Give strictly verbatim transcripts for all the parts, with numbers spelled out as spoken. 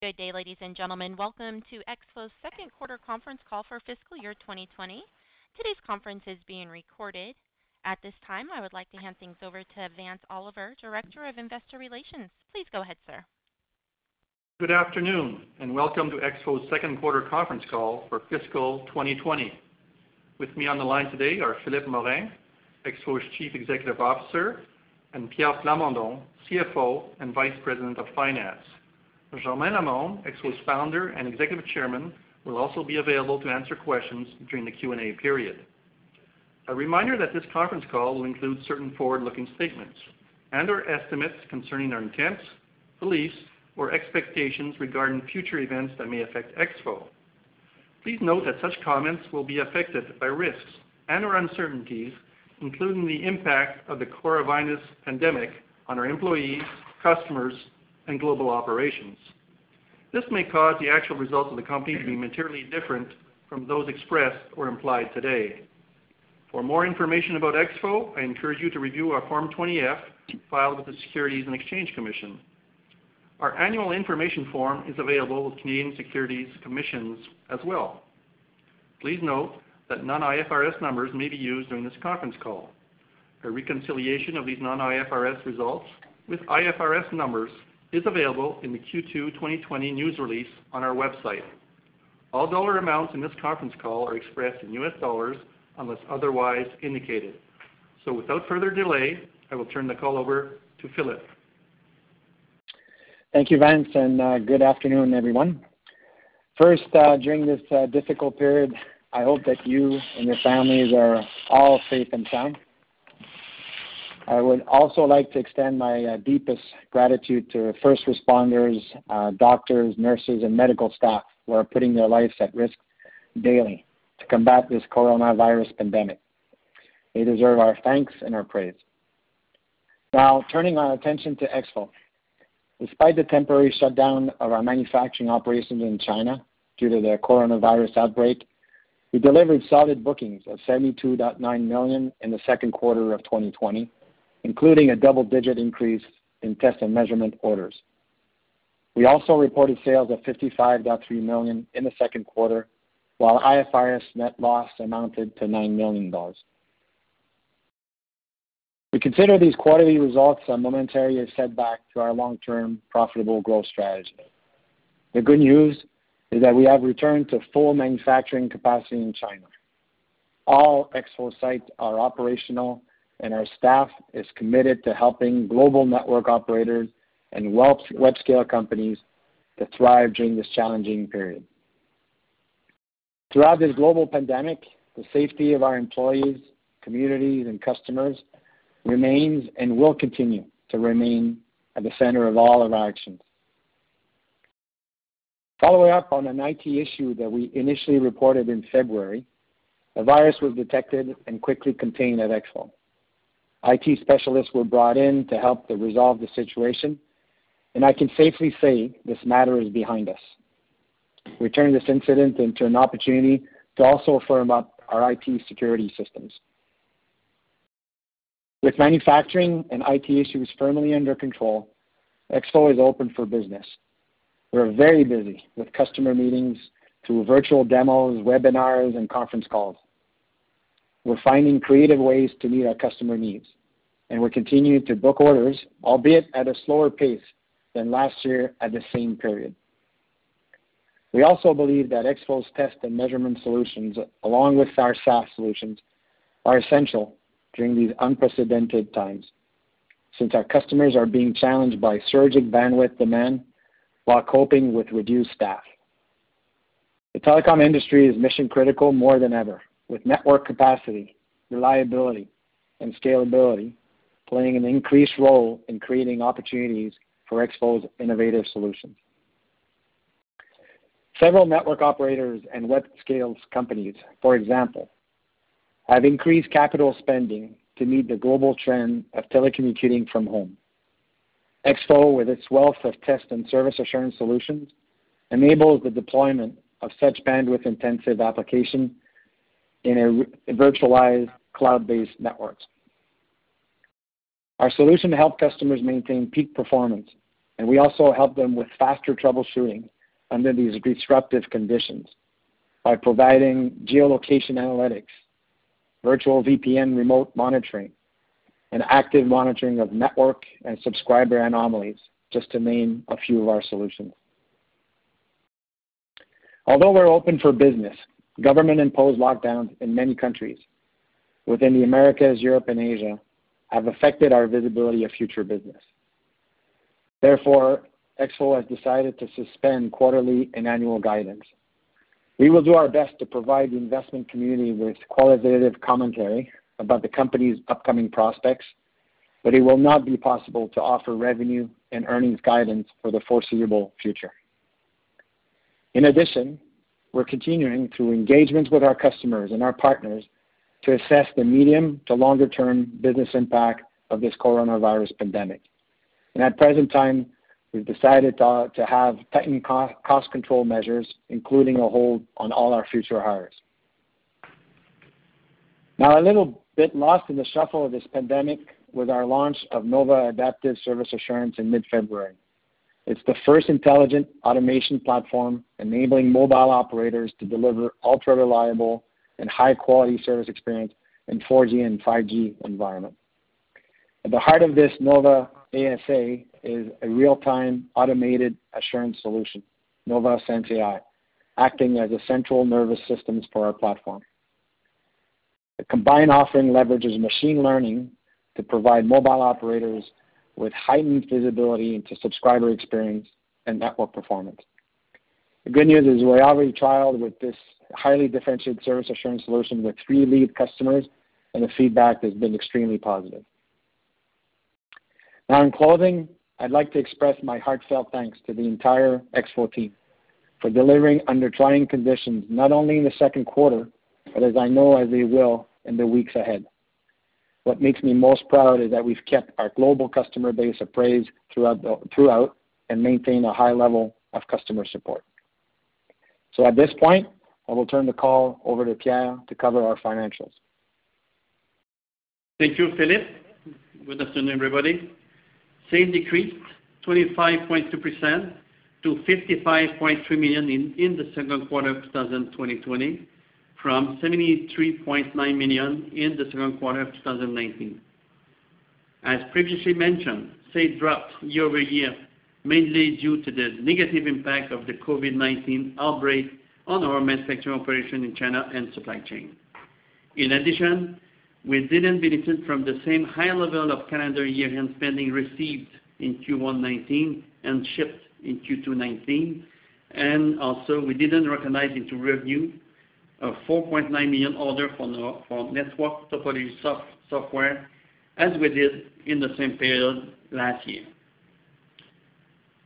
Good day, ladies and gentlemen. Welcome to EXFO's second quarter conference call for fiscal year twenty twenty. Today's conference is being recorded. At this time, I would like to hand things over to Vance Oliver, Director of Investor Relations. Please go ahead, sir. Good afternoon, and welcome to EXFO's second quarter conference call for fiscal twenty twenty. With me on the line today are Philippe Morin, EXFO's Chief Executive Officer, and Pierre Plamondon, C F O and Vice President of Finance. Jean-Michel Lamont, EXFO's founder and executive chairman, will also be available to answer questions during the Q and A period. A reminder that this conference call will include certain forward-looking statements and or estimates concerning our intents, beliefs, or expectations regarding future events that may affect EXFO. Please note that such comments will be affected by risks and or uncertainties, including the impact of the coronavirus pandemic on our employees, customers, and global operations. This may cause the actual results of the company to be materially different from those expressed or implied today. For more information about EXFO, I encourage you to review our Form twenty F filed with the Securities and Exchange Commission. Our annual information form is available with Canadian Securities Commissions as well. Please note that non I F R S numbers may be used during this conference call. A reconciliation of these non I F R S results with I F R S numbers is available in the Q two twenty twenty news release on our website. All dollar amounts in this conference call are expressed in U S dollars unless otherwise indicated. So without further delay, I will turn the call over to Philip. Thank you, Vance, and uh, good afternoon, everyone. First, uh, during this uh, difficult period, I hope that you and your families are all safe and sound. I would also like to extend my uh, deepest gratitude to first responders, uh, doctors, nurses, and medical staff who are putting their lives at risk daily to combat this coronavirus pandemic. They deserve our thanks and our praise. Now, turning our attention to EXFO. Despite the temporary shutdown of our manufacturing operations in China due to the coronavirus outbreak, we delivered solid bookings of seventy-two point nine million dollars in the second quarter of twenty twenty, including a double-digit increase in test and measurement orders. We also reported sales of fifty-five point three million dollars in the second quarter, while I F R S net loss amounted to nine million dollars. We consider these quarterly results a momentary setback to our long-term profitable growth strategy. The good news is that we have returned to full manufacturing capacity in China. All EXFO sites are operational, and our staff is committed to helping global network operators and web-scale companies to thrive during this challenging period. Throughout this global pandemic, the safety of our employees, communities, and customers remains and will continue to remain at the center of all of our actions. Following up on an I T issue that we initially reported in February, a virus was detected and quickly contained at EXFO. I T specialists were brought in to help to resolve the situation, and I can safely say this matter is behind us. We turned this incident into an opportunity to also firm up our I T security systems. With manufacturing and I T issues firmly under control, EXFO is open for business. We're very busy with customer meetings through virtual demos, webinars, and conference calls. We're finding creative ways to meet our customer needs, and we're continuing to book orders, albeit at a slower pace than last year at the same period. We also believe that EXFO's test and measurement solutions, along with our SaaS solutions, are essential during these unprecedented times, since our customers are being challenged by surging bandwidth demand while coping with reduced staff. The telecom industry is mission critical more than ever, with network capacity, reliability, and scalability playing an increased role in creating opportunities for EXFO's innovative solutions. Several network operators and web-scale companies, for example, have increased capital spending to meet the global trend of telecommuting from home. EXFO, with its wealth of test and service assurance solutions, enables the deployment of such bandwidth-intensive application in a virtualized cloud-based networks. Our solution helps customers maintain peak performance, and we also help them with faster troubleshooting under these disruptive conditions by providing geolocation analytics, virtual V P N remote monitoring, and active monitoring of network and subscriber anomalies, just to name a few of our solutions. Although we're open for business, government-imposed lockdowns in many countries within the Americas, Europe, and Asia have affected our visibility of future business. Therefore, EXFO has decided to suspend quarterly and annual guidance. We will do our best to provide the investment community with qualitative commentary about the company's upcoming prospects, but it will not be possible to offer revenue and earnings guidance for the foreseeable future. In addition, we're continuing through engagements with our customers and our partners to assess the medium to longer term business impact of this coronavirus pandemic. And at present time, we've decided to, to have tightened cost, cost control measures, including a hold on all our future hires. Now, a little bit lost in the shuffle of this pandemic was our launch of Nova Adaptive Service Assurance in mid-February. It's the first intelligent automation platform enabling mobile operators to deliver ultra-reliable and high-quality service experience in four G and five G environments. At the heart of this Nova A S A is a real-time automated assurance solution, Nova Sense A I, acting as a central nervous system for our platform. The combined offering leverages machine learning to provide mobile operators with heightened visibility into subscriber experience and network performance. The good news is we're already trialed with this highly differentiated service assurance solution with three lead customers, and the feedback has been extremely positive. Now, in closing, I'd like to express my heartfelt thanks to the entire EXFO team for delivering under trying conditions, not only in the second quarter, but as I know as they will in the weeks ahead. What makes me most proud is that we've kept our global customer base appraised throughout, the, throughout and maintained a high level of customer support. So at this point, I will turn the call over to Pierre to cover our financials. Thank you, Philippe. Good afternoon, everybody. Sales decreased twenty-five point two percent to fifty-five point three million dollars in, in the second quarter of two thousand twenty from seventy-three point nine million dollars in the second quarter of two thousand nineteen. As previously mentioned, sales dropped year over year, mainly due to the negative impact of the COVID nineteen outbreak on our manufacturing operation in China and supply chain. In addition, we didn't benefit from the same high level of calendar year-end spending received in Q one nineteen and shipped in Q two nineteen, and also we didn't recognize into revenue a four point nine million order for, for network topology soft, software as we did in the same period last year.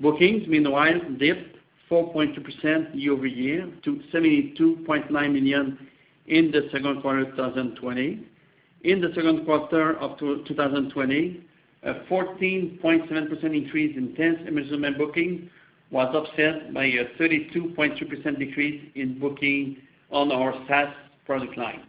Bookings, meanwhile, dipped four point two percent year over year to seventy-two point nine million in the second quarter of two thousand twenty. In the second quarter of two thousand twenty, a fourteen point seven percent increase in test and measurement booking was offset by a thirty-two point three percent decrease in booking on our SaaS product line.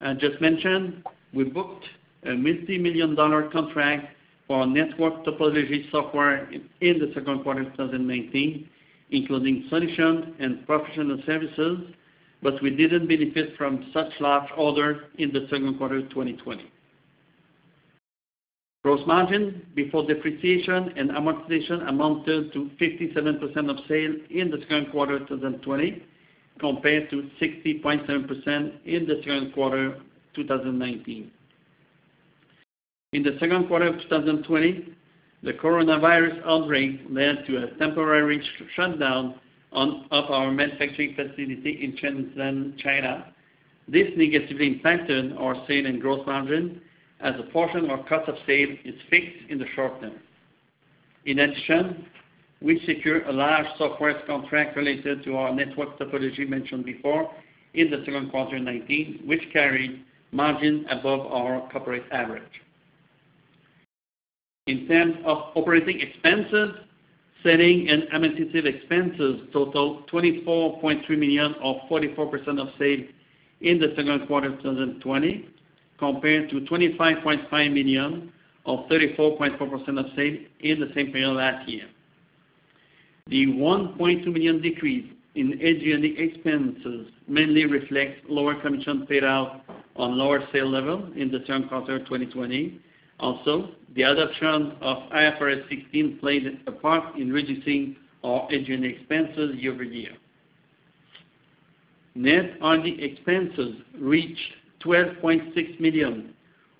As just mentioned, we booked a multi-million dollar contract for network topology software in the second quarter of two thousand nineteen, including solution and professional services, but we didn't benefit from such large order in the second quarter of twenty twenty. Gross margin before depreciation and amortization amounted to fifty-seven percent of sales in the second quarter of two thousand twenty, compared to sixty point seven percent in the second quarter of two thousand nineteen. In the second quarter of two thousand twenty, the coronavirus outbreak led to a temporary sh shutdown On, of our manufacturing facility in Shenzhen, China. This negatively impacted our sales and gross margin as a portion of our cost of sales is fixed in the short term. In addition, we secure a large software contract related to our network topology mentioned before in the second quarter nineteen, which carried margin above our corporate average. In terms of operating expenses, selling and administrative expenses totaled twenty-four point three million dollars or forty-four percent of sales in the second quarter of twenty twenty, compared to twenty-five point five million dollars or thirty-four point four percent of sales in the same period last year. The one point two million dollars decrease in G and A expenses mainly reflects lower commission paid out on lower sale level in the second quarter of twenty twenty. Also, the adoption of I F R S sixteen played a part in reducing our G and A expenses year over year. Net R and D expenses reached twelve point six million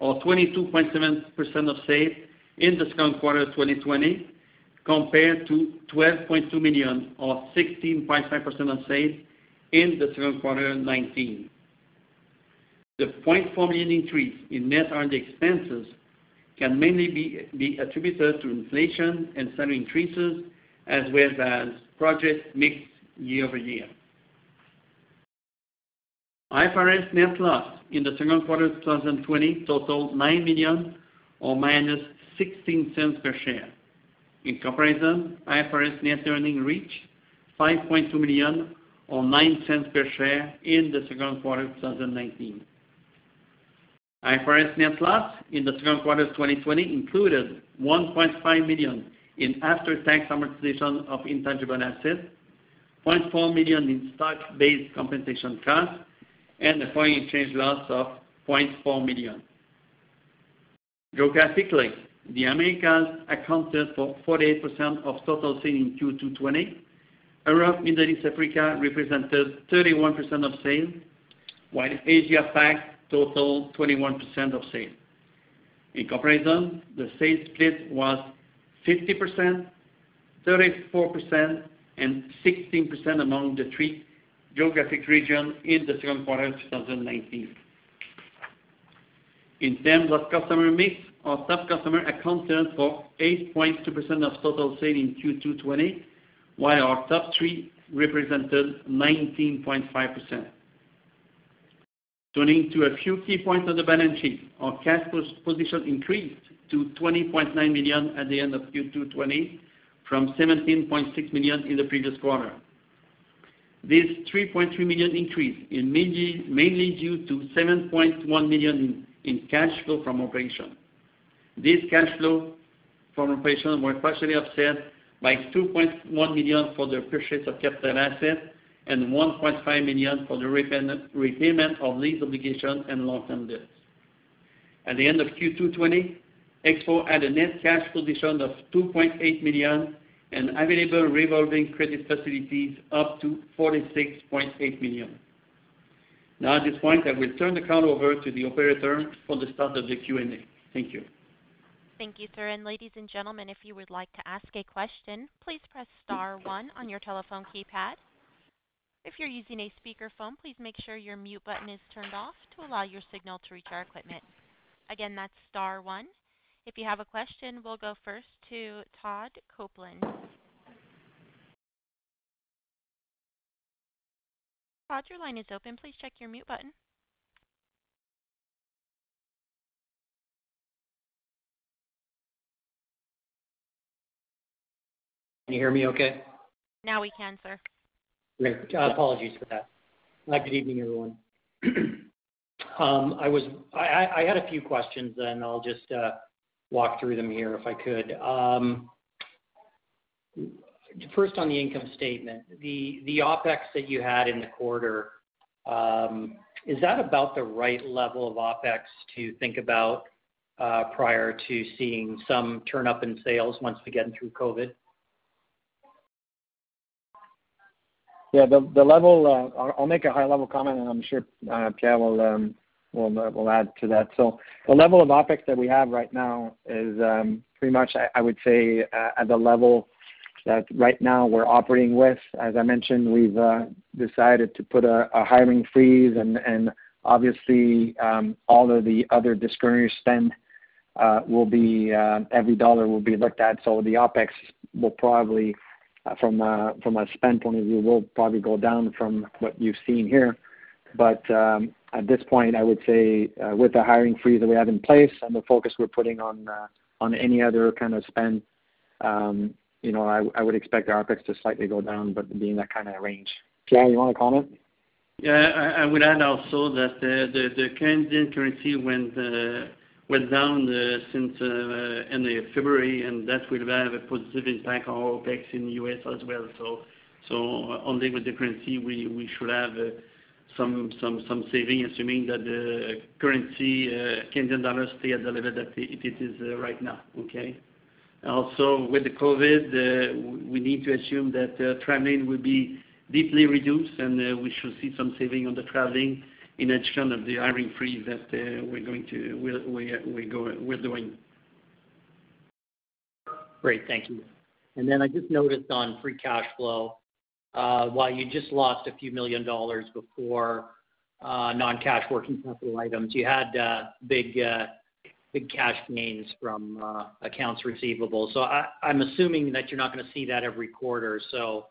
dollars or twenty-two point seven percent of sales in the second quarter of twenty twenty, compared to twelve point two million dollars or sixteen point five percent of sales in the second quarter of nineteen. The zero point four million dollars increase in net R and D expenses can mainly be, be attributed to inflation and salary increases, as well as project mix year over year. I F R S net loss in the second quarter of twenty twenty totaled nine million dollars or minus sixteen cents per share. In comparison, I F R S net earnings reached five point two million dollars or nine cents per share in the second quarter of twenty nineteen. I F R S net loss in the second quarter of twenty twenty included one point five million dollars in after-tax amortization of intangible assets, zero point four million dollars in stock-based compensation costs, and a foreign exchange loss of zero point four million dollars. Geographically, the Americas accounted for forty-eight percent of total sales in Q two twenty. Europe, Middle East, Africa represented thirty-one percent of sales, while Asia Pac totaled twenty-one percent of sales. In comparison, the sales split was fifty percent, thirty-four percent, and sixteen percent among the three geographic regions in the second quarter of twenty nineteen. In terms of customer mix, our top customer accounted for eight point two percent of total sales in Q two twenty, while our top three represented nineteen point five percent. Turning to a few key points on the balance sheet, our cash position increased to twenty point nine million dollars at the end of Q two twenty from seventeen point six million dollars in the previous quarter. This three point three million dollars increase is mainly, mainly due to seven point one million dollars in, in cash flow from operation. These cash flow from operations were partially offset by two point one million dollars for the purchase of capital assets and one point five million dollars for the repayment of lease obligations and long-term debts. At the end of Q two twenty, EXFO had a net cash position of two point eight million dollars and available revolving credit facilities up to forty-six point eight million dollars. Now at this point, I will turn the call over to the operator for the start of the Q and A. Thank you. Thank you, sir. And ladies and gentlemen, if you would like to ask a question, please press star one on your telephone keypad. If you're using a speakerphone, please make sure your mute button is turned off to allow your signal to reach our equipment. Again, that's star one. If you have a question, we'll go first to Todd Copeland. Todd, your line is open. Please check your mute button. Can you hear me okay? Now we can, sir. Great. Uh, apologies for that. Uh, good evening, everyone. um, I was I, I had a few questions, and I'll just uh, walk through them here if I could. Um, first, on the income statement, the the OPEX that you had in the quarter, um, is that about the right level of OPEX to think about uh, prior to seeing some turn up in sales once we get through COVID? Yeah, the the level. Uh, I'll, I'll make a high level comment, and I'm sure uh, Pierre will um, will will add to that. So the level of OPEX that we have right now is um, pretty much, I, I would say, uh, at the level that right now we're operating with. As I mentioned, we've uh, decided to put a, a hiring freeze, and and obviously um, all of the other discretionary spend uh, will be uh, every dollar will be looked at. So the OPEX will probably uh, from uh, from a spend point of view will probably go down from what you've seen here. But um, at this point, I would say uh, with the hiring freeze that we have in place and the focus we're putting on uh, on any other kind of spend, um, you know, I, I would expect our OPEX to slightly go down, but be in that kind of range. Pierre, you want to comment? Yeah, I, I would add also that the, the, the Canadian currency went uh, went down uh, since uh, end of February, and that will have a positive impact on OPEX in the U S as well. So, so only with the currency we, we should have uh, some some some saving, assuming that the currency uh, Canadian dollar stay at the level that it, it is uh, right now. Okay. Also, with the COVID, uh, we need to assume that uh, traveling will be deeply reduced, and uh, we should see some saving on the traveling in addition of the hiring freeze that uh, we're going to we're we're, we're, going, we're doing. Great, thank you. And then I just noticed on free cash flow, uh, while you just lost a few million dollars before uh, non-cash working capital items, you had uh, big. Uh, big cash gains from uh, accounts receivable. So I, I'm assuming that you're not going to see that every quarter. So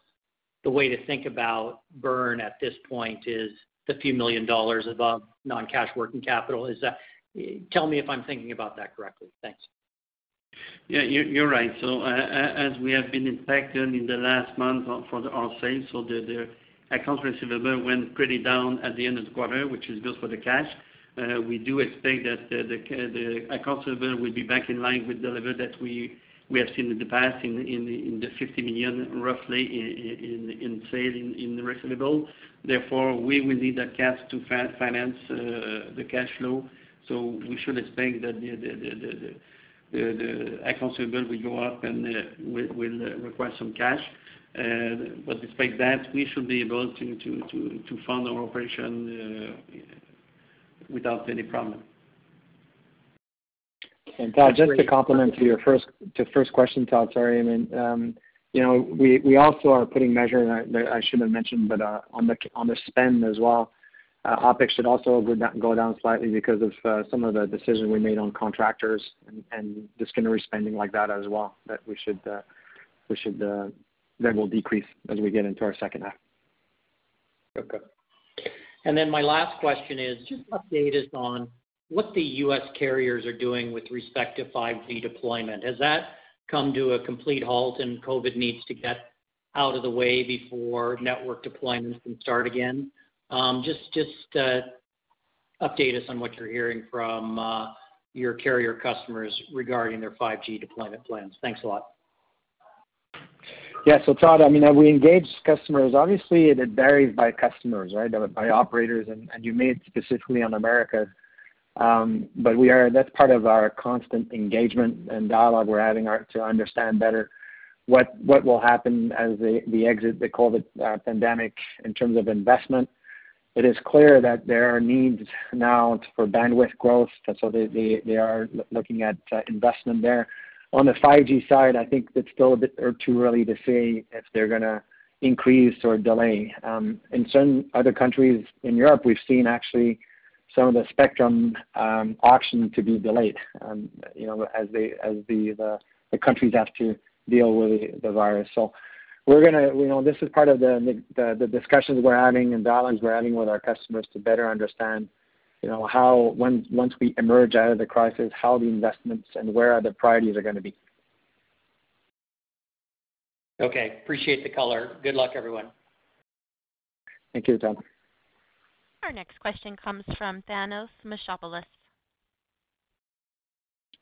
the way to think about burn at this point is the few million dollars above non-cash working capital. Is that? Tell me if I'm thinking about that correctly. Thanks. Yeah, you're, you're right. So uh, as we have been impacted in the last month for the, our sales, so the, the accounts receivable went pretty down at the end of the quarter, which is good for the cash. Uh, we do expect that uh, the, the accounts receivable will be back in line with the level that we, we have seen in the past, in, in, in the fifty million roughly in, in, in sale in, in the receivable. Therefore, we will need that cash to finance uh, the cash flow. So we should expect that the, the, the, the, the, the accounts receivable will go up and uh, will, will uh, require some cash. Uh, but despite that, we should be able to, to, to, to fund our operation uh, without any problem. And Todd, just to compliment to your first to first question, Todd. Sorry, I mean, um, you know, we, we also are putting measure. And I, I should have mentioned, but uh, on the on the spend as well, uh, OPEX should also go down, go down slightly because of uh, some of the decisions we made on contractors and, and discretionary spending like that as well. That we should uh, we should uh, that will decrease as we get into our second half. Okay. And then my last question is just update us on what the U S carriers are doing with respect to five G deployment. Has that come to a complete halt and COVID needs to get out of the way before network deployments can start again? Um, just just uh, update us on what you're hearing from uh, your carrier customers regarding their five G deployment plans. Thanks a lot. Yeah, so Todd, I mean, we engage customers. Obviously, it varies by customers, right, by operators, and, and you made specifically on America. Um, but we are, that's part of our constant engagement and dialogue we're having our, to understand better what what will happen as they, they exit the COVID uh, pandemic in terms of investment. It is clear that there are needs now for bandwidth growth, so they, they, they are looking at uh, investment there. On the five G side, I think it's still a bit too early to say if they're going to increase or delay. Um, in certain other countries in Europe, we've seen actually some of the spectrum um, auction to be delayed. Um, you know, as they as the, the the countries have to deal with the virus. So we're gonna, you know, this is part of the the, the discussions we're having and dialogues we're having with our customers to better understand, you know, how when, once we emerge out of the crisis, how the investments and where are the priorities are going to be. Okay, appreciate the color. Good luck, everyone. Thank you, Tom. Our next question comes from Thanos Machopoulos.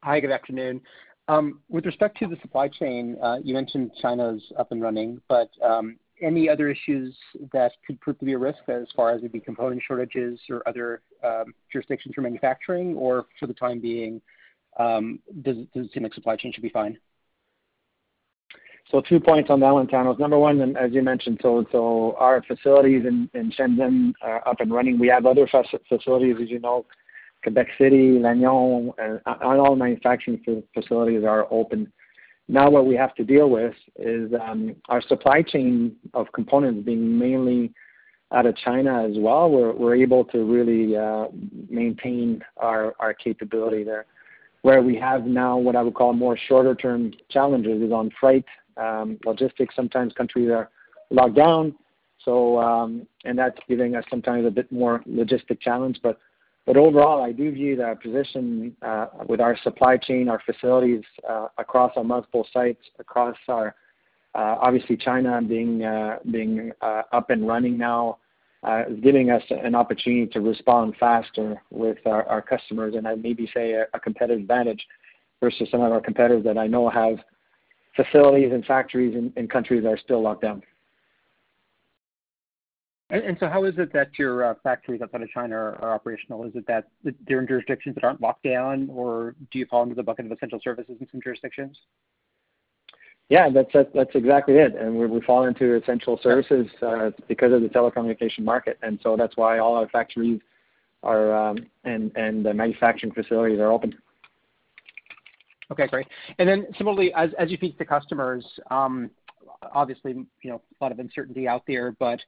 Hi, good afternoon. Um, with respect to the supply chain, uh, you mentioned China's up and running, but um, any other issues that could prove to be a risk as far as maybe component shortages or other um, jurisdictions for manufacturing, or for the time being, um, does, does it seem like supply chain should be fine? So two points on that one, Thanos. Number one, and as you mentioned, so, so our facilities in, in Shenzhen are up and running. We have other facilities, as you know, Quebec City, Lannion, and all manufacturing facilities are open. Now what we have to deal with is um, our supply chain of components being mainly out of China as well. We're, we're able to really uh, maintain our, our capability there. Where we have now what I would call more shorter term challenges is on freight um, logistics. Sometimes countries are locked down, so um, and that's giving us sometimes a bit more logistic challenge. But but overall, I do view that our position uh, with our supply chain, our facilities uh, across our multiple sites, across our uh, obviously China being uh, being uh, up and running now, uh, is giving us an opportunity to respond faster with our, our customers, and I'd maybe say a, a competitive advantage versus some of our competitors that I know have facilities and factories in, in countries that are still locked down. And, and so how is it that your uh, factories outside of China are, are operational? Is it that they're in jurisdictions that aren't locked down, or do you fall into the bucket of essential services in some jurisdictions? Yeah, that's that's exactly it. And we, we fall into essential services uh, because of the telecommunication market. And so that's why all our factories are um, and, and the manufacturing facilities are open. Okay, great. And then similarly, as, as you speak to customers, um, obviously, you know, a lot of uncertainty out there, but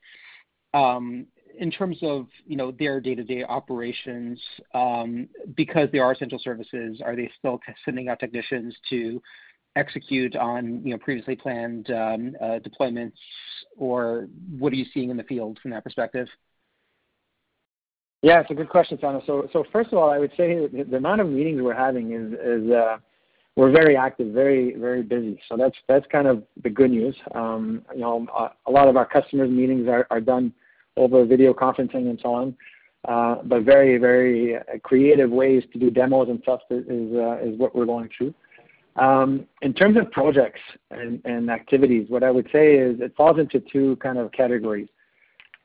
um, in terms of, you know, their day-to-day operations, um, because they are essential services, are they still sending out technicians to execute on, you know, previously planned um, uh, deployments, or what are you seeing in the field from that perspective? Yeah, it's a good question, Sana. So, so first of all, I would say the amount of meetings we're having is, is uh, we're very active, very, very busy. So that's that's kind of the good news. Um, you know, a lot of our customers' meetings are, are done over video conferencing and so on. Uh, but very, very creative ways to do demos and stuff is uh, is what we're going through. Um, in terms of projects and, and activities, what I would say is it falls into two kind of categories.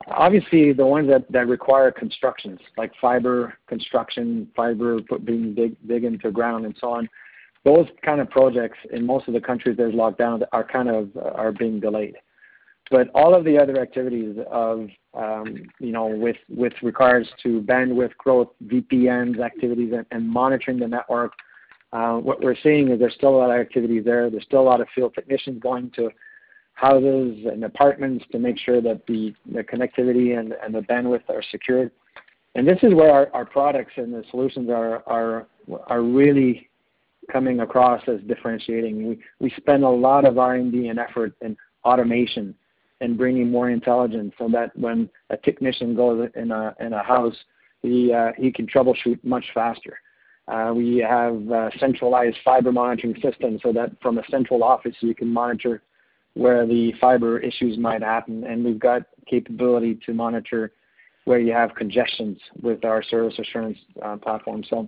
Obviously, the ones that, that require constructions, like fiber construction, fiber put, being dig, dig into ground and so on. Those kind of projects in most of the countries there's lockdowns are kind of uh, are being delayed. But all of the other activities of, um, you know, with, with regards to bandwidth growth, V P Ns activities, and, and monitoring the network, Uh, what we're seeing is there's still a lot of activity there. There's still a lot of field technicians going to houses and apartments to make sure that the, the connectivity and, and the bandwidth are secured. And this is where our, our products and the solutions are, are, are really coming across as differentiating. We, we spend a lot of R and D and effort in automation and bringing more intelligence so that when a technician goes in a, in a house, he, uh, he can troubleshoot much faster. Uh, we have uh, centralized fiber monitoring systems so that from a central office you can monitor where the fiber issues might happen. And we've got capability to monitor where you have congestions with our service assurance uh, platform. So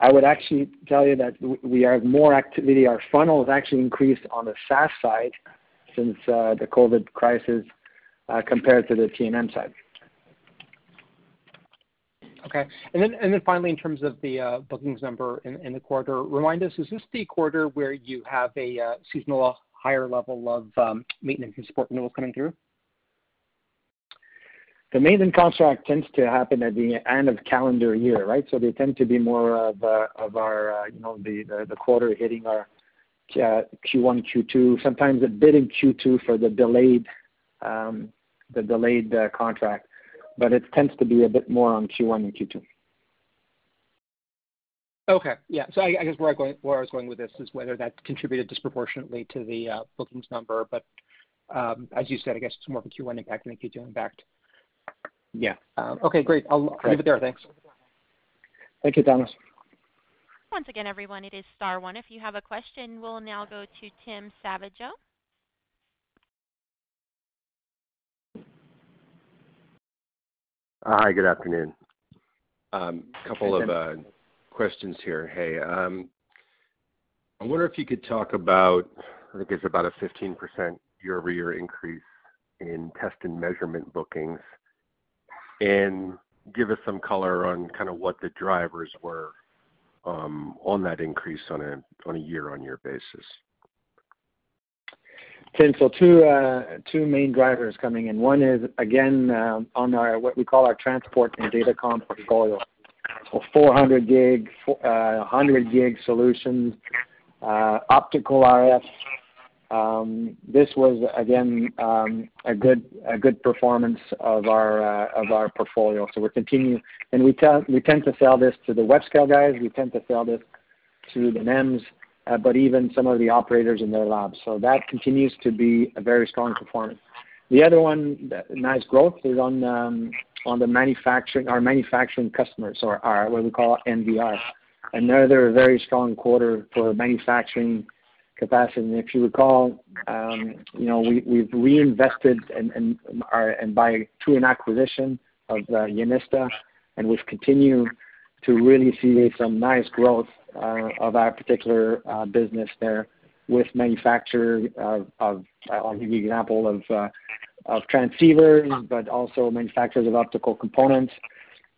I would actually tell you that we have more activity. Our funnel has actually increased on the SaaS side since uh, the COVID crisis uh, compared to the T and M side. Okay. And then and then finally, in terms of the uh, bookings number in, in the quarter, remind us, is this the quarter where you have a uh, seasonal higher level of um, maintenance and support renewals coming through? The maintenance contract tends to happen at the end of calendar year, right? So they tend to be more of, uh, of our, uh, you know, the, the, the quarter hitting our uh, Q one, Q two, sometimes a bit in Q two for the delayed, um, the delayed uh, contract. But it tends to be a bit more on Q one and Q two. Okay, yeah. So I, I guess where I, going, where I was going with this is whether that contributed disproportionately to the uh, bookings number. But um, as you said, I guess it's more of a Q one impact than a Q two impact. Yeah. Um, okay, great. I'll Correct. leave it there. Thanks. Thank you, Thomas. Once again, everyone, it is star one. If you have a question, we'll now go to Tim Savageau. Hi, good afternoon. A um, couple of uh, questions here. Hey, um, I wonder if you could talk about, I think it's about a fifteen percent year-over-year increase in test and measurement bookings, and give us some color on kind of what the drivers were um, on that increase on a on a year-on-year basis. Tim, so two uh, two main drivers coming in. One is again uh, on our what we call our transport and datacom portfolio. So four hundred gig, uh, one hundred gig solutions, uh, optical R F. Um, this was again um, a good a good performance of our uh, of our portfolio. So we're continuing, and we tell we tend to sell this to the web scale guys. We tend to sell this to the N E Ms. uh, but even some of the operators in their labs. So that continues to be a very strong performance. The other one, that, nice growth, is on um, on the manufacturing, our manufacturing customers, or our what we call N V R. Another very strong quarter for manufacturing capacity. And if you recall, um, you know, we, we've reinvested and and our and by through an acquisition of uh, Yanista, and we've continued to really see some nice growth uh, of our particular uh, business there, with manufacture of, of I'll give you an example of uh, of transceivers, but also manufacturers of optical components,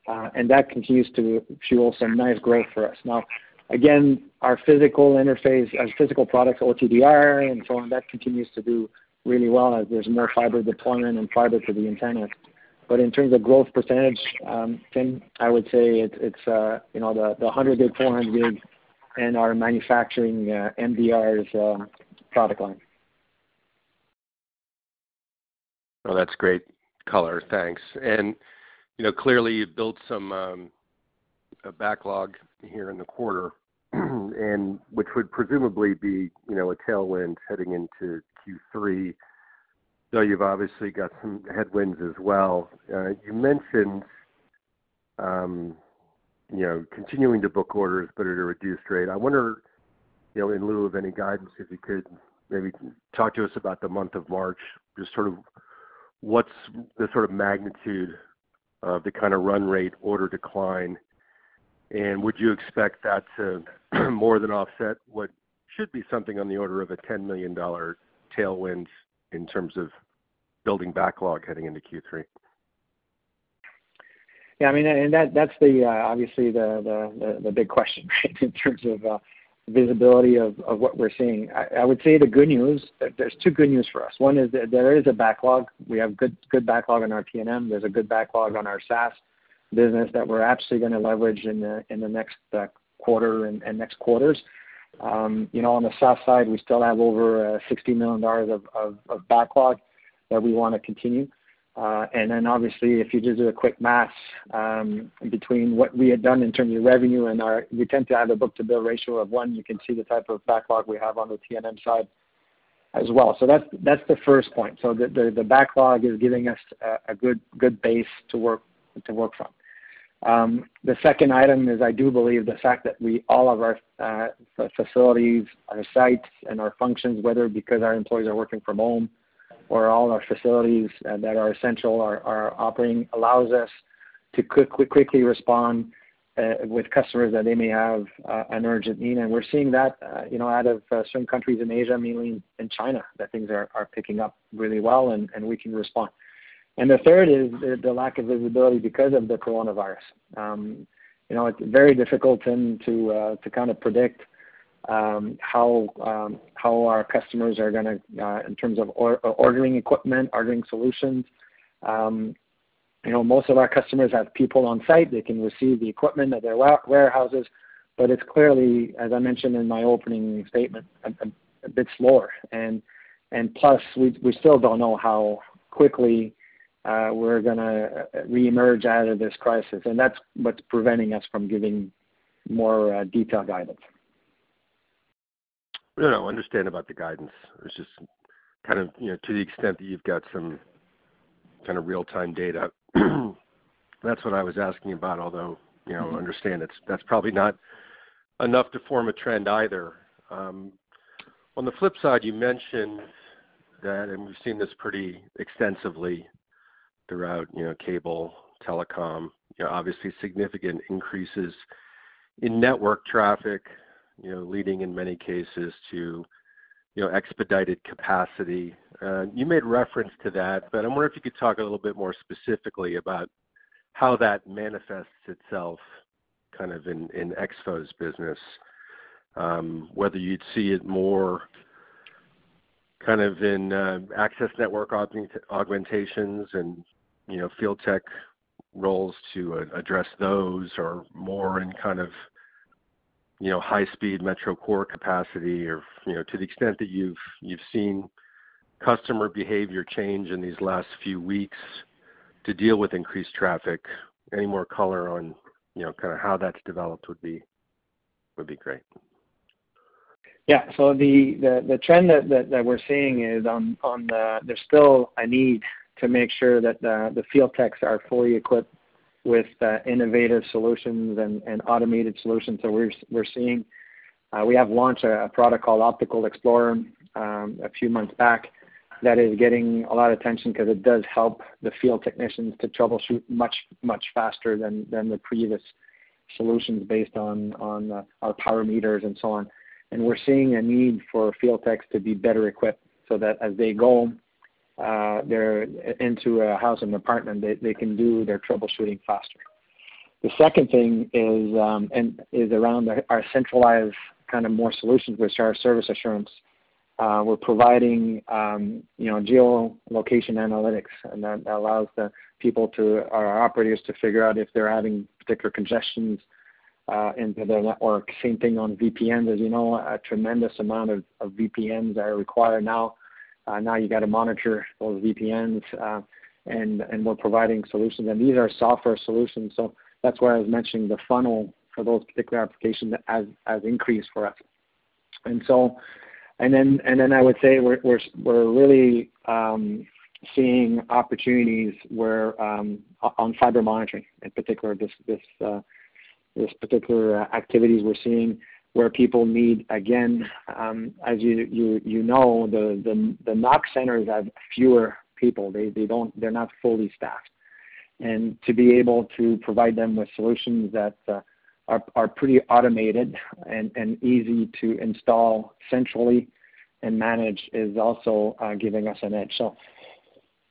uh, and that continues to fuel some nice growth for us. Now, again, our physical interface, as physical products, O T D R, and so on, that continues to do really well as there's more fiber deployment and fiber to the antenna. But in terms of growth percentage, um, Tim, I would say it, it's uh, you know the the one hundred gig, four hundred gig, and our manufacturing uh, M D R's uh, product line. Oh, that's great color. Thanks. And you know, clearly you built some um, a backlog here in the quarter, and which would presumably be you know a tailwind heading into Q three. So you've obviously got some headwinds as well. Uh, you mentioned. Um, you know, continuing to book orders, but at a reduced rate. I wonder, you know, in lieu of any guidance, if you could maybe talk to us about the month of March, just sort of what's the sort of magnitude of the kind of run rate order decline, and would you expect that to more than offset what should be something on the order of a ten million dollars tailwind in terms of building backlog heading into Q three? Yeah, I mean, and that, that's the, uh, obviously the, the, the big question, right, in terms of uh, visibility of, of what we're seeing. I, I would say the good news, there's two good news for us. One is that there is a backlog. We have good good backlog on our T and M. There's a good backlog on our SaaS business that we're actually going to leverage in the, in the next uh, quarter and, and next quarters. Um, you know, on the SaaS side, we still have over uh, sixty million dollars of, of, of backlog that we want to continue. Uh, and then obviously, if you just do a quick math um, between what we had done in terms of revenue and our, we tend to have a book-to-bill ratio of one. You can see the type of backlog we have on the T and M side as well. So that's that's the first point. So the the, the backlog is giving us a, a good good base to work to work from. Um, the second item is I do believe the fact that we all of our uh, facilities, our sites, and our functions, whether because our employees are working from home, or all our facilities uh, that are essential are, are operating, allows us to quick, quick, quickly respond uh, with customers that they may have uh, an urgent need. And we're seeing that, uh, you know, out of uh, certain countries in Asia, mainly in China, that things are, are picking up really well and, and we can respond. And the third is the, the lack of visibility because of the coronavirus. Um, you know, it's very difficult to, to, uh, to kind of predict Um, how um, how our customers are going to, uh, in terms of or, ordering equipment, ordering solutions. Um, you know, most of our customers have people on site. They can receive the equipment at their warehouses, but it's clearly, as I mentioned in my opening statement, a, a, a bit slower. And and plus, we we still don't know how quickly uh, we're going to reemerge out of this crisis, and that's what's preventing us from giving more uh, detailed guidance. No, no, understand about the guidance. It's just kind of, you know, to the extent that you've got some kind of real-time data, that's what I was asking about, although, you know, mm-hmm. understand it's, that's probably not enough to form a trend either. Um, on the flip side, you mentioned that, and we've seen this pretty extensively throughout, you know, cable, telecom, you know, obviously significant increases in network traffic, you know, leading in many cases to, you know, expedited capacity. Uh, you made reference to that, but I wonder if you could talk a little bit more specifically about how that manifests itself kind of in, in EXFO's business, um, whether you'd see it more kind of in uh, access network augment- augmentations and, you know, field tech roles to uh, address those, or more in kind of, you know, high-speed metro core capacity, or, you know, to the extent that you've you've seen customer behavior change in these last few weeks to deal with increased traffic. Any more color on, you know, kind of how that's developed would be would be great. Yeah, so the, the, the trend that, that, that we're seeing is on, on the, there's still a need to make sure that the, the field techs are fully equipped with uh, innovative solutions and, and automated solutions. So we're, we're seeing, uh, we have launched a, a product called Optical Explorer um, a few months back that is getting a lot of attention because it does help the field technicians to troubleshoot much, much faster than, than the previous solutions based on, on uh, our power meters and so on. And we're seeing a need for field techs to be better equipped so that as they go uh, they're into a house and apartment, they, they can do their troubleshooting faster. The second thing is, um, and is around our centralized kind of more solutions, which are service assurance. Uh, we're providing um, you know, geolocation analytics, and that allows the people to, our operators to figure out if they're having particular congestions uh, into their network. Same thing on V P Ns. As you know, a tremendous amount of, of V P Ns are required now. Uh, now you got to monitor those V P Ns, uh, and, and we're providing solutions. And these are software solutions, so that's why I was mentioning the funnel for those particular applications has, has increased for us. And so, And then, and then I would say we're we're we're really um, seeing opportunities where um, on fiber monitoring in particular. This this uh, this particular activities we're seeing where people need, again, um, as you you you know, the the the N O C centers have fewer people. They they don't they're not fully staffed, and to be able to provide them with solutions that Uh, Are, are pretty automated and, and easy to install centrally and manage is also uh, giving us an edge. So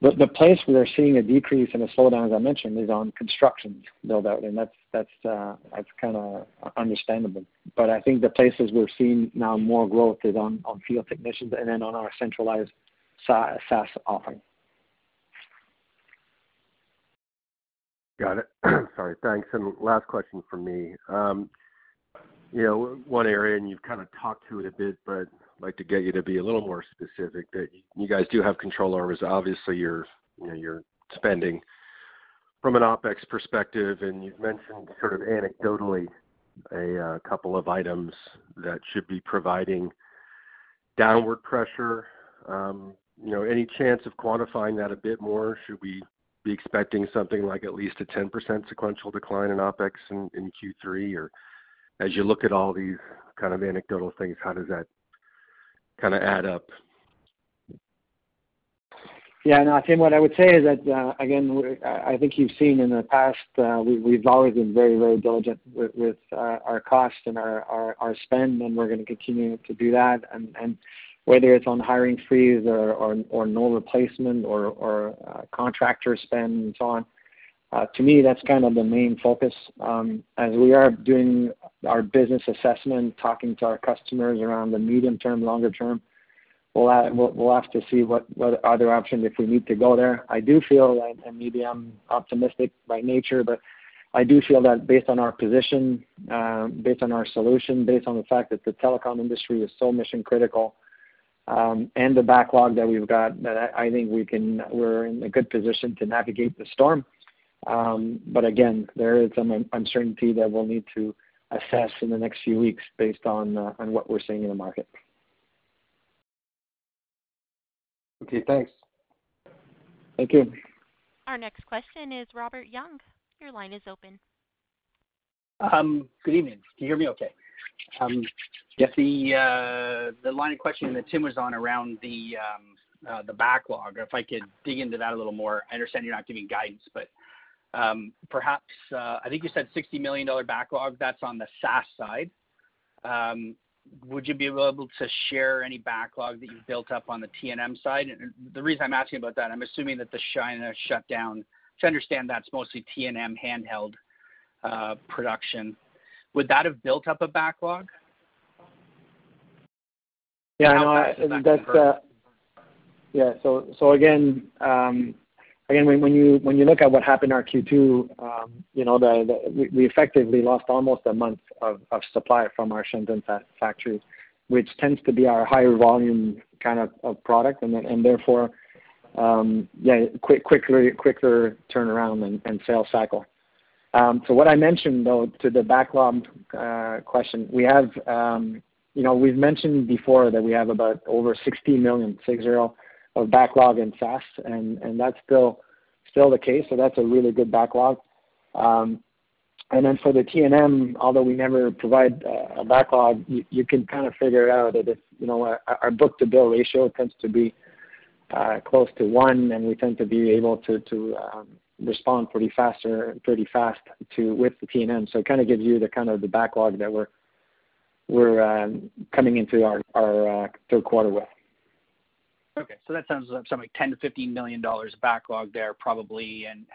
the, the place we are seeing a decrease and a slowdown, as I mentioned, is on construction build-out, and that's, that's, uh, that's kind of understandable. But I think the places we're seeing now more growth is on, on field technicians and then on our centralized SaaS offering. Got it. Sorry. Thanks. And last question from me. Um, you know, one area, and you've kind of talked to it a bit, but I'd like to get you to be a little more specific, that you guys do have control over is obviously your, you know, your spending from an OpEx perspective. And you've mentioned sort of anecdotally a uh, couple of items that should be providing downward pressure. Um, you know, any chance of quantifying that a bit more? Should we be expecting something like at least a ten percent sequential decline in OpEx in, in Q three? Or as you look at all these kind of anecdotal things, how does that kind of add up? Yeah, no, I think what I would say is that, uh, again, I think you've seen in the past, uh, we, we've always been very, very diligent with, with uh, our costs and our, our, our spend, and we're going to continue to do that. And, and whether it's on hiring freeze or, or, or no replacement or, or uh, contractor spend and so on, uh, to me, that's kind of the main focus. Um, as we are doing our business assessment, talking to our customers around the medium term, longer term, we'll have, we'll, we'll have to see what, what other options if we need to go there. I do feel, and, and maybe I'm optimistic by nature, but I do feel that based on our position, uh, based on our solution, based on the fact that the telecom industry is so mission critical, Um, and the backlog that we've got, that I, I think we can, we're in a good position to navigate the storm. Um, but again, there is some uncertainty that we'll need to assess in the next few weeks based on uh, on what we're seeing in the market. Okay, thanks. Thank you. Our next question is Robert Young. Your line is open. Um, good evening. Can you hear me okay? Um, yes. The uh, the line of questioning that Tim was on around the um, uh, the backlog, if I could dig into that a little more. I understand you're not giving guidance, but um, perhaps uh, I think you said sixty million dollars backlog. That's on the SaaS side. Um, would you be able to share any backlog that you've built up on the T and M side? And the reason I'm asking about that, I'm assuming that the China shutdown, to understand that's mostly T and M handheld uh, production. Would that have built up a backlog? Yeah, no, I, that that's uh, yeah. So, so again, um, again, when, when you when you look at what happened in our Q two, um, you know, the, the, we, we effectively lost almost a month of, of supply from our Shenzhen fa- factory, which tends to be our higher volume kind of, of product, and and therefore, um, yeah, quick, quicker, quicker turnaround and, and sales cycle. Um, so what I mentioned, though, to the backlog uh, question, we have um, you know, we've mentioned before that we have about over sixty million, six zero, of backlog in SaaS, and, and that's still still the case. So that's a really good backlog. Um, and then for the T and M, although we never provide uh, a backlog, you, you can kind of figure out that if, you know, our, our book-to-bill ratio tends to be uh, close to one, and we tend to be able to to um, respond pretty faster, pretty fast to with the T and M. So it kind of gives you the kind of the backlog that we're we're um, coming into our, our uh, third quarter with. Okay, so that sounds like something like ten to fifteen million dollars backlog there probably. And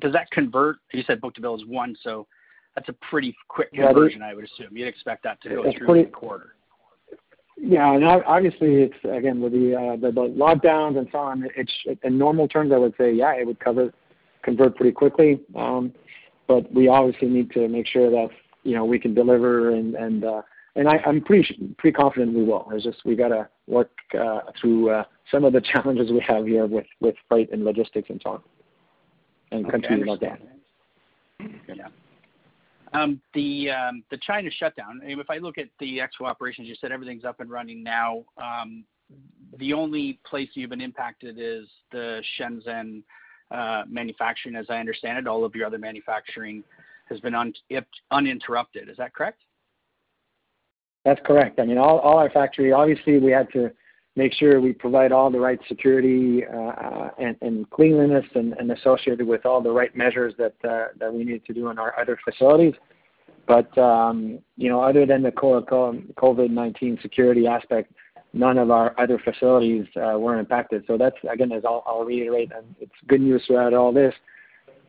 does that convert? You said book-to-bill is one, so that's a pretty quick conversion, yeah, I would assume. You'd expect that to go through pretty, the quarter. Yeah, and obviously it's, again, with the, uh, the, the lockdowns and so on, it's, in normal terms, I would say, yeah, it would cover, convert pretty quickly. Um, but we obviously need to make sure that, you know, we can deliver and, and – uh, And I, I'm pretty pretty confident we will. It's just we got to work uh, through uh, some of the challenges we have here with, with freight and logistics and so on, and okay, continue like that. Yeah. Um, the um, the China shutdown. If I look at the E X F O operations, you said everything's up and running now. Um, the only place you've been impacted is the Shenzhen uh, manufacturing, as I understand it. All of your other manufacturing has been un- uninterrupted. Is that correct? That's correct. I mean, all, all our factory, obviously we had to make sure we provide all the right security uh, and, and cleanliness and, and associated with all the right measures that uh, that we needed to do in our other facilities. But, um, you know, other than the COVID nineteen security aspect, none of our other facilities uh, were impacted. So that's, again, as I'll, I'll reiterate, and it's good news throughout all this,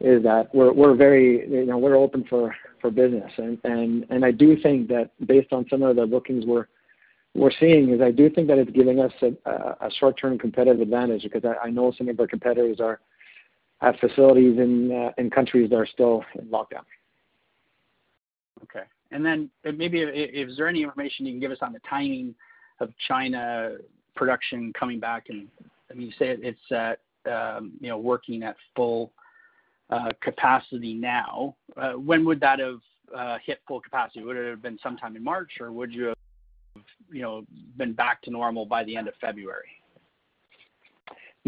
is that we're we're very, you know, we're open for, for business. And, and and I do think that based on some of the bookings we're we're seeing, is I do think that it's giving us a, a short-term competitive advantage, because I, I know some of our competitors are have facilities in uh, in countries that are still in lockdown. Okay. And then maybe is there any information you can give us on the timing of China production coming back? And I mean, you say it's at, um, you know, working at full Uh, capacity now. Uh, when would that have uh, hit full capacity? Would it have been sometime in March, or would you have, you know, been back to normal by the end of February?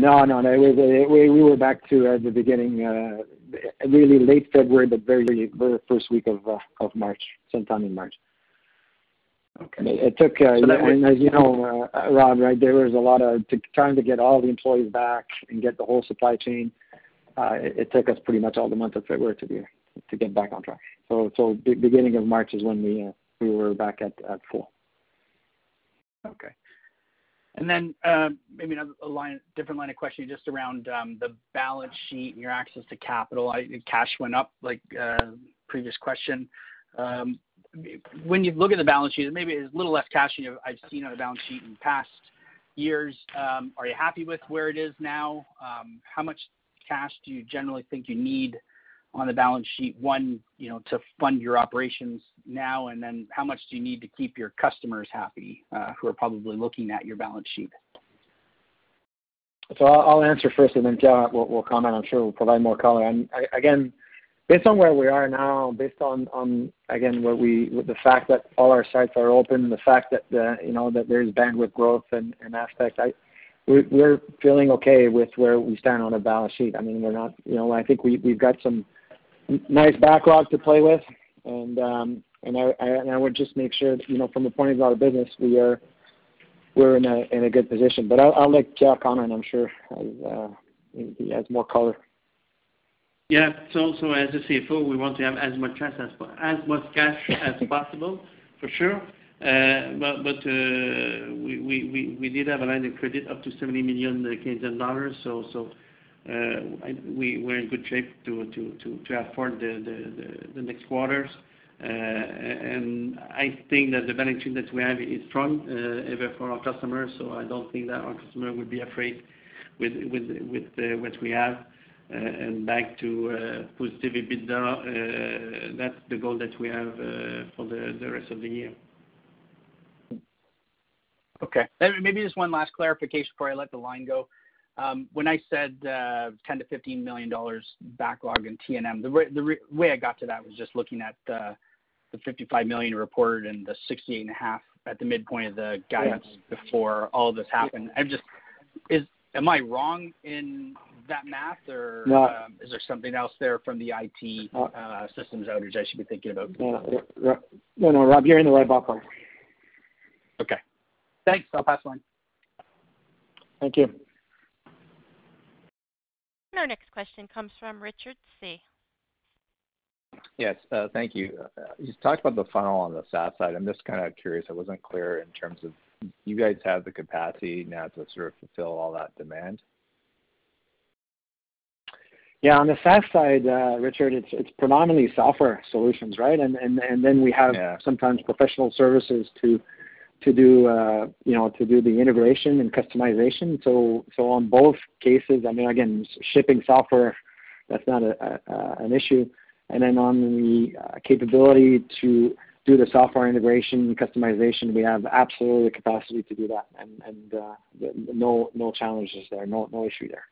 No, no, no. It was, it, we, we were back to uh, the beginning, uh, really late February, but very, very first week of uh, of March, sometime in March. Okay. It, it took, uh, so yeah, was, and as you know, uh, Rob, right? There was a lot of t- time to get all the employees back and get the whole supply chain. Uh, it, it took us pretty much all the month of February to be, to get back on track. So, so the beginning of March is when we uh, we were back at, at full. Okay. And then uh, maybe another a line, different line of questioning, just around um, the balance sheet and your access to capital. I, cash went up, like uh, previous question. Um, when you look at the balance sheet, maybe it's a little less cash than I've seen on the balance sheet in past years. Um, are you happy with where it is now? Um, how much cash do you generally think you need on the balance sheet, one, you know, to fund your operations now, and then how much do you need to keep your customers happy, uh, who are probably looking at your balance sheet? So I'll, I'll answer first, and then Pierre will we'll comment. I'm sure we'll provide more color. And I, again, based on where we are now, based on, on again, what we, with the fact that all our sites are open, the fact that, the, you know, that there's bandwidth growth and, and aspect, I, we're feeling okay with where we stand on a balance sheet. I mean, we're not, you know, I think we, we've got some nice backlog to play with. And um, and I, I, and I would just make sure, you know, from the point of view of our business, we are, we're in a in a good position. But I'll, I'll let Pierre comment. I'm sure uh, he has more color. Yeah, so, so as a C F O, we want to have as much cash as, as, much cash as possible, for sure. Uh, but but uh, we, we, we did have a line of credit up to seventy million Canadian dollars, so so uh, I, we we're in good shape to to, to, to afford the, the, the next quarters. Uh, and I think that the balance sheet that we have is strong, uh, even for our customers. So I don't think that our customer would be afraid with with with uh, what we have, uh, and back to uh, positive EBITDA. Uh, that's the goal that we have uh, for the, the rest of the year. Okay. Maybe just one last clarification before I let the line go. Um, when I said uh, ten to fifteen million dollars backlog in T and M, the, re- the re- way I got to that was just looking at uh, the fifty-five million reported and the sixty-eight and a half at the midpoint of the guidance yeah. before all of this happened. I'm just, is am I wrong in that math, or no. um, is there something else there from the I T uh, systems outage I should be thinking about? No, no, no, Rob, you're in the right ballpark. Okay. Thanks. I'll pass on. Thank you. And our next question comes from Richard C. Yes, uh, thank you. Uh, you talked about the funnel on the SaaS side. I'm just kind of curious. I wasn't clear in terms of you guys have the capacity now to sort of fulfill all that demand. Yeah, on the SaaS side, uh, Richard, it's it's predominantly software solutions, right? And and, and then we have yeah. sometimes professional services to to do uh, you know to do the integration and customization. So so on both cases, I mean, again, shipping software, that's not a, a, a, an issue. And then on the uh, capability to do the software integration, customization, we have absolutely the capacity to do that, and, and uh, the, the, no no challenges there, no no issue there.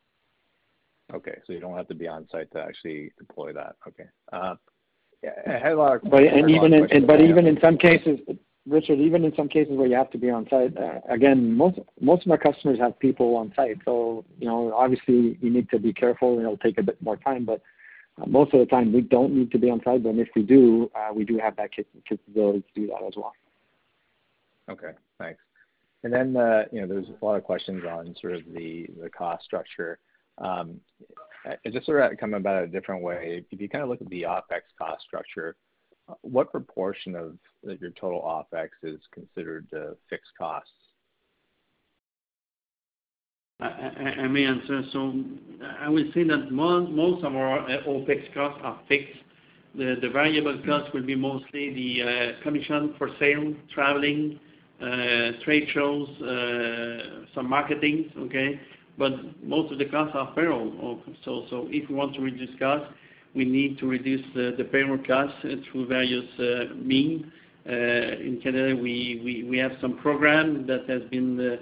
Okay, so you don't have to be on site to actually deploy that. Okay. Uh, yeah, I had a lot of but and even in, and, but even in some cases, Richard, even in some cases where you have to be on site, uh, again, most most of our customers have people on site, so you know obviously you need to be careful, and it'll take a bit more time, but. Most of the time, we don't need to be on site, but if we do, uh, we do have that capability to do that as well. Okay, thanks. And then, uh, you know, there's a lot of questions on sort of the, the cost structure. Um, it just sort of come about a different way. If you kind of look at the OPEX cost structure, what proportion of your total OPEX is considered uh, fixed costs? I, I may answer. So I would say that most, most of our OPEX costs are fixed. The, the variable costs will be mostly the uh, commission for sale, traveling, uh, trade shows, uh, some marketing, okay? But most of the costs are payroll. So, so if we want to reduce costs, we need to reduce the, the payroll costs through various uh, means. Uh, in Canada, we, we, we have some program that has been uh,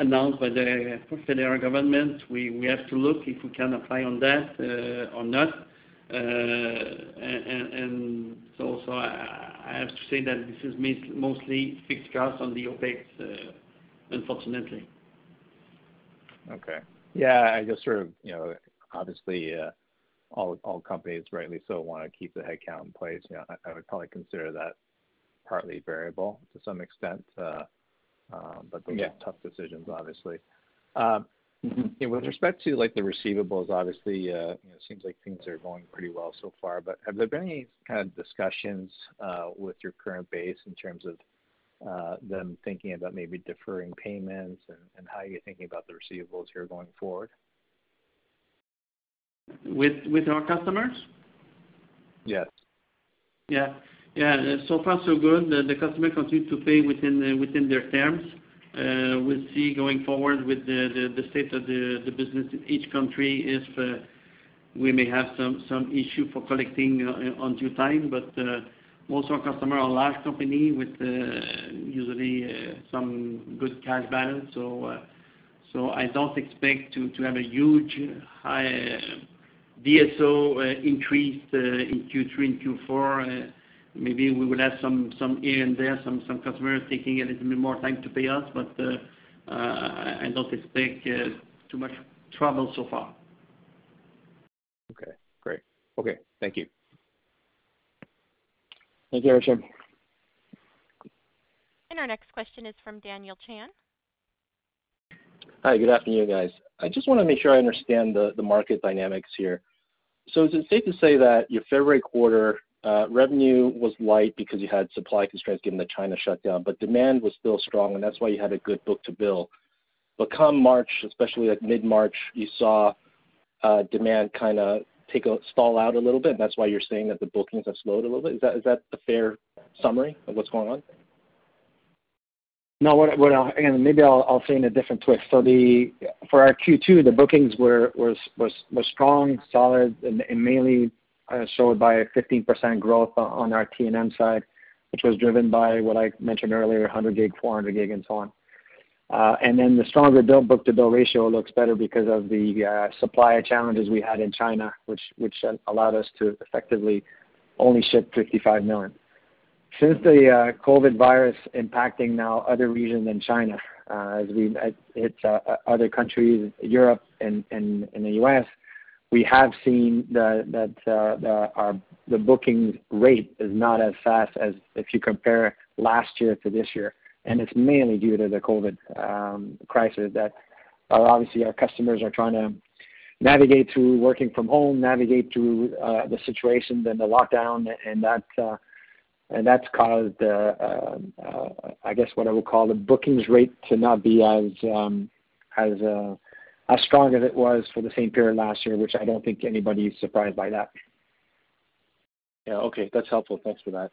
announced by the federal government. We, we have to look if we can apply on that uh, or not. Uh, and, and so, so I, I have to say that this is mostly fixed costs on the OPEX, uh, unfortunately. Okay. Yeah, I just sort of, you know, obviously uh, all, all companies rightly so want to keep the headcount in place. You know, I, I would probably consider that partly variable to some extent. Uh, Um, but those yeah. are tough decisions, obviously. Um, you know, with respect to like the receivables, obviously, uh, you know, it seems like things are going pretty well so far. But have there been any kind of discussions uh, with your current base in terms of uh, them thinking about maybe deferring payments, and, and how you're thinking about the receivables here going forward? With with our customers? Yes. Yeah. Yeah, so far so good. The, the customer continues to pay within uh, within their terms. Uh, we'll see going forward with the, the, the state of the, the business in each country if uh, we may have some, some issue for collecting uh, on due time. But uh, most of our customers are large company with uh, usually uh, some good cash balance. So uh, so I don't expect to, to have a huge high uh, D S O uh, increase uh, in Q three and Q four. Uh, Maybe we will have some, some here and there, some, some customers taking a little bit more time to pay us, but uh, uh, I don't expect uh, too much trouble so far. Okay, great. Okay, thank you. Thank you, Richard. And our next question is from Daniel Chan. Hi, good afternoon, guys. I just want to make sure I understand the, the market dynamics here. So is it safe to say that your February quarter Uh, revenue was light because you had supply constraints given the China shutdown, but demand was still strong, and that's why you had a good book-to-bill. But come March, especially like mid-March, you saw uh, demand kind of take a stall out a little bit, and that's why you're saying that the bookings have slowed a little bit. Is that is that a fair summary of what's going on? No, what, what I'll, again, maybe I'll, I'll say in a different twist. So the for our Q two, the bookings were were was was strong, solid, and, and mainly. Uh, showed by fifteen percent growth on our T and M side, which was driven by what I mentioned earlier, one hundred gig, four hundred gig, and so on. Uh, and then the stronger bill, book-to-bill ratio looks better because of the uh, supply challenges we had in China, which which allowed us to effectively only ship fifty-five million. Since the uh, COVID virus impacting now other regions than China, uh, as we uh, hit uh, other countries, Europe and, and, and the U S, we have seen that, that uh, the, our, the bookings rate is not as fast as if you compare last year to this year. And it's mainly due to the COVID um, crisis that uh, obviously our customers are trying to navigate through working from home, navigate through uh, the situation and the lockdown, and that uh, and that's caused, uh, uh, uh, I guess, what I would call the bookings rate to not be as um, as uh, as strong as it was for the same period last year, which I don't think anybody is surprised by that. Yeah. Okay, that's helpful. Thanks for that.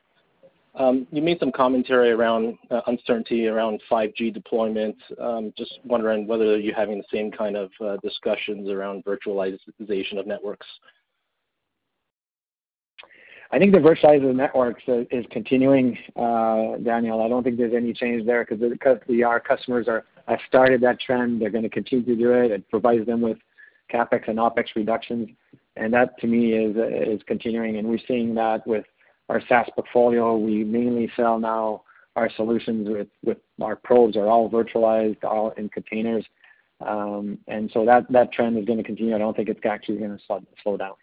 Um, you made some commentary around uh, uncertainty around five G deployment. Um, just wondering whether you're having the same kind of uh, discussions around virtualization of networks. I think the virtualization of networks is, is continuing, uh, Daniel. I don't think there's any change there because the, our customers are, have started that trend. They're going to continue to do it. It provides them with CapEx and OpEx reductions, and that to me is is continuing, and we're seeing that with our SaaS portfolio. We mainly sell now our solutions with, with our probes are all virtualized, all in containers. Um, and so that, that trend is going to continue. I don't think it's actually going to slow, slow down.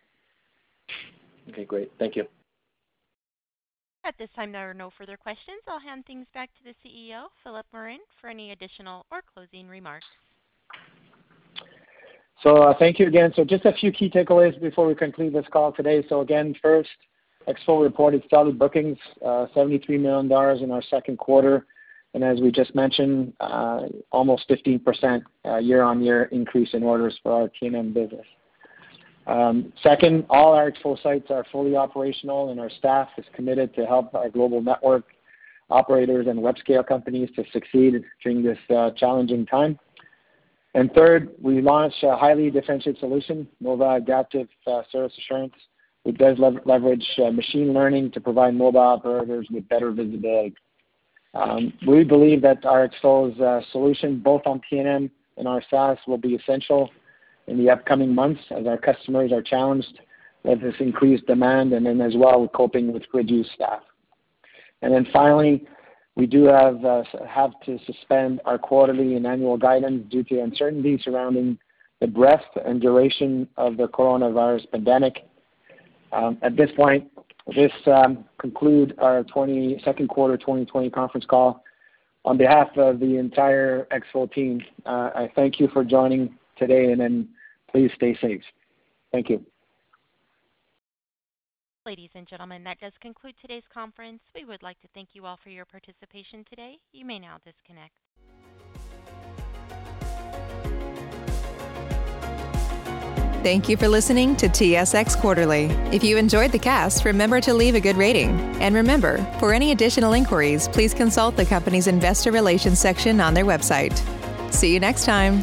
Okay, great. Thank you. At this time, there are no further questions. I'll hand things back to the C E O, Philippe Morin, for any additional or closing remarks. So uh, thank you again. So just a few key takeaways before we conclude this call today. So again, first, EXFO reported solid bookings, uh, seventy-three million dollars in our second quarter, and as we just mentioned, uh, almost fifteen percent uh, year-on-year increase in orders for our T and M business. Um, second, all our EXFO sites are fully operational, and our staff is committed to help our global network operators and web-scale companies to succeed during this uh, challenging time. And third, we launched a highly differentiated solution, Nova Adaptive uh, Service Assurance, which does lev- leverage uh, machine learning to provide mobile operators with better visibility. Um, we believe that our EXFO's uh, solution, both on T and M and our SaaS, will be essential in the upcoming months as our customers are challenged with this increased demand and then as well coping with reduced staff. And then finally, we do have, uh, have to suspend our quarterly and annual guidance due to uncertainty surrounding the breadth and duration of the coronavirus pandemic. Um, at this point, this um, concludes our second quarter twenty twenty conference call. On behalf of the entire EXFO team, uh, I thank you for joining today, and then please stay safe. Thank you. Ladies and gentlemen, that does conclude today's conference. We would like to thank you all for your participation today. You may now disconnect. Thank you for listening to T S X Quarterly. If you enjoyed the cast, remember to leave a good rating. And remember, for any additional inquiries, please consult the company's investor relations section on their website. See you next time.